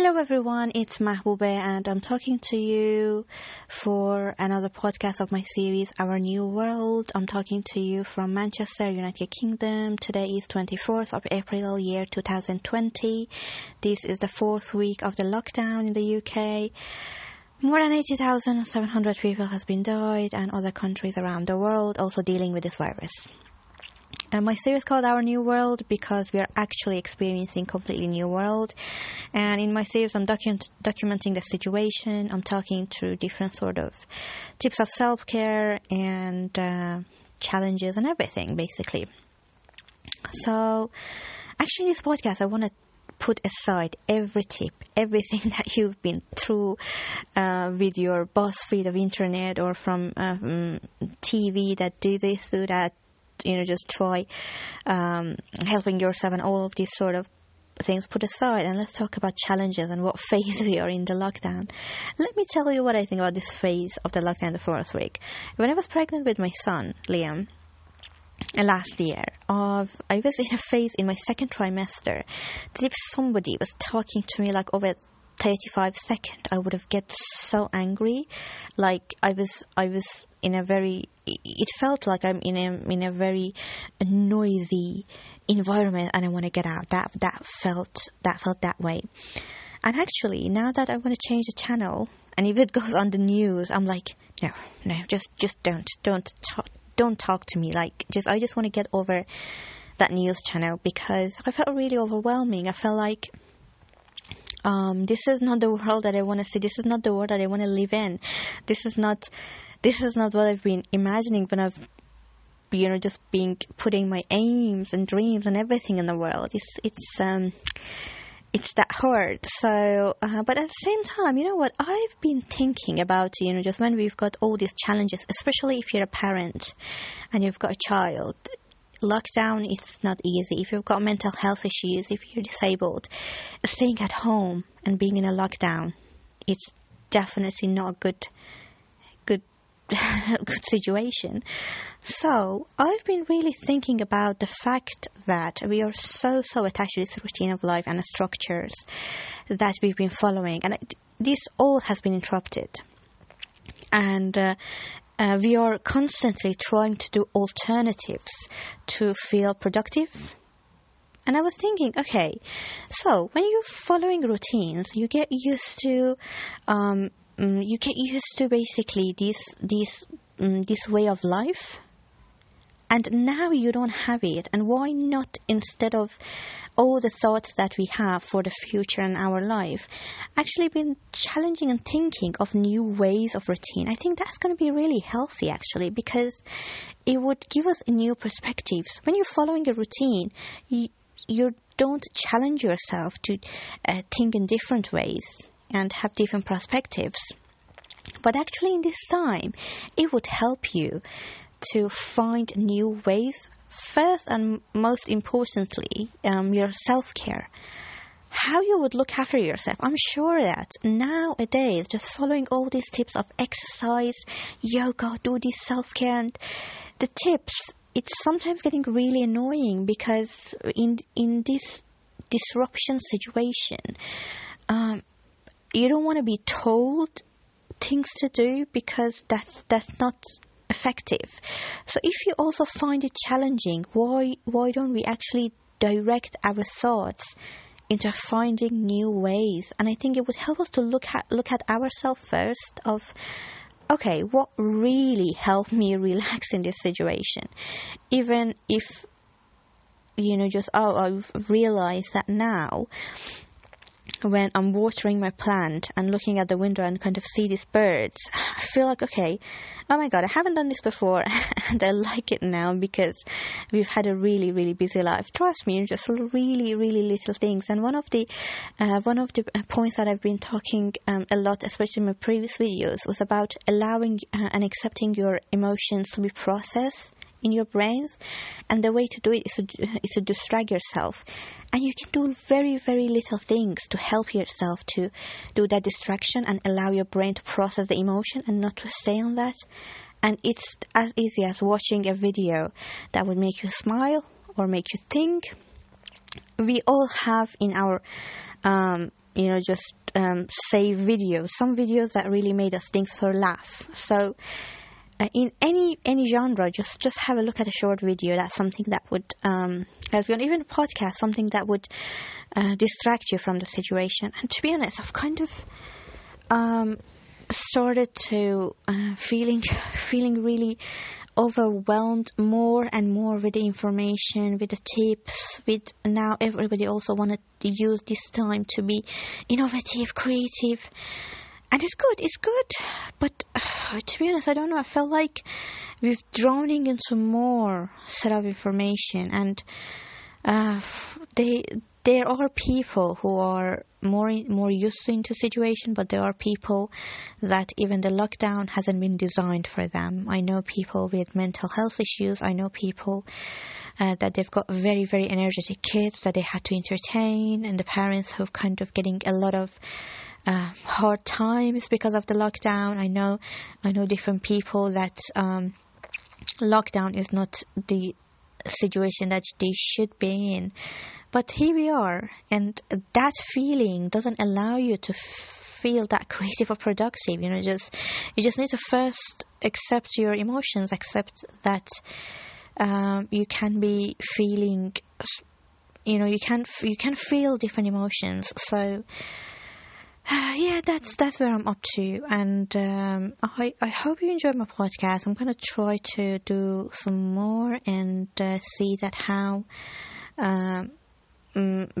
Hello everyone, it's Mahbube and I'm talking to you for another podcast of my series Our New World. I'm talking to you from Manchester, United Kingdom. Today is 24th of April, year 2020. This is the fourth week of the lockdown in the UK. More than 80,700 people has been died and other countries around the world also dealing with this virus. My series called Our New World because we are actually experiencing completely new world, and in my series I'm documenting the situation. I'm talking through different sort of tips of self-care and challenges and everything basically. So actually in this podcast I want to put aside every tip, everything that you've been through with your BuzzFeed of internet or from TV that do this, do that, just try helping yourself and all of these sort of things put aside, and let's talk about challenges and what phase we are in the lockdown. Let me tell you what I think about this phase of the lockdown, the first week. When I was pregnant with my son, Liam, last year, I was in a phase in my second trimester that if somebody was talking to me like over 35 seconds, I would have get so angry. Like I was in a very, it felt like I'm in a very noisy environment and I want to get out. That felt that way. And actually, now that I want to change the channel, and if it goes on the news, I'm like, no, just don't talk to me. Like, I just want to get over that news channel because I felt really overwhelming. I felt like this is not the world that I want to see. This is not the world that I want to live in. This is not what I've been imagining when I've, just been putting my aims and dreams and everything in the world. It's that hard. So, but at the same time, you know what? I've been thinking about, just when we've got all these challenges, especially if you're a parent and you've got a child. Lockdown, it's not easy. If you've got mental health issues, if you're disabled, staying at home and being in a lockdown, it's definitely not a good situation. So I've been really thinking about the fact that we are so attached to this routine of life and the structures that we've been following, and this all has been interrupted, and we are constantly trying to do alternatives to feel productive. And I was thinking, okay, so when you're following routines, you get used to basically this way of life, and now you don't have it. And why not, instead of all the thoughts that we have for the future and our life, actually been challenging and thinking of new ways of routine? I think that's going to be really healthy actually, because it would give us new perspectives. When you're following a routine, you don't challenge yourself to think in different ways and have different perspectives. But actually in this time, it would help you to find new ways. First and most importantly, your self-care. How you would look after yourself. I'm sure that nowadays, just following all these tips of exercise, yoga, do this self-care, and the tips, it's sometimes getting really annoying because in this disruption situation, you don't want to be told things to do because that's not effective. So if you also find it challenging, why don't we actually direct our thoughts into finding new ways? And I think it would help us to look at ourselves first of, okay, what really helped me relax in this situation? Even if, I've realized that now, when I'm watering my plant and looking at the window and kind of see these birds, I feel like, okay, oh my God, I haven't done this before and I like it now because we've had a really, really busy life. Trust me, just really, really little things. And one of the points that I've been talking a lot, especially in my previous videos, was about allowing and accepting your emotions to be processed in your brains, and the way to do it is to distract yourself. And you can do very, very little things to help yourself to do that distraction and allow your brain to process the emotion and not to stay on that. And it's as easy as watching a video that would make you smile or make you think. We all have in our just save videos, some videos that really made us think or laugh. So in any genre, just have a look at a short video. That's something that would help you, and even a podcast, something that would distract you from the situation. And to be honest, I've kind of started to feeling really overwhelmed more and more with the information, with the tips, with now everybody also wanted to use this time to be innovative, creative, and it's good, but to be honest, I don't know, I felt like we're drowning into more set of information, and there are people who are more used into situation, but there are people that even the lockdown hasn't been designed for them. I know people with mental health issues. I know people that they've got very, very energetic kids that they had to entertain, and the parents who are kind of getting a lot of hard times because of the lockdown. I know different people that lockdown is not the situation that they should be in. But here we are, and that feeling doesn't allow you to feel that creative or productive. You just need to first accept your emotions, accept that you can be feeling, you can feel different emotions. So yeah, that's where I'm up to, and I hope you enjoyed my podcast. I'm gonna try to do some more and see that how.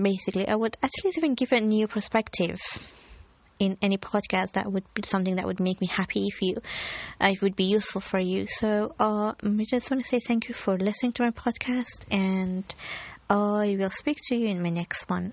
Basically, I would at least even give a new perspective in any podcast. That would be something that would make me happy if it would be useful for you. So I just want to say thank you for listening to my podcast, and I will speak to you in my next one.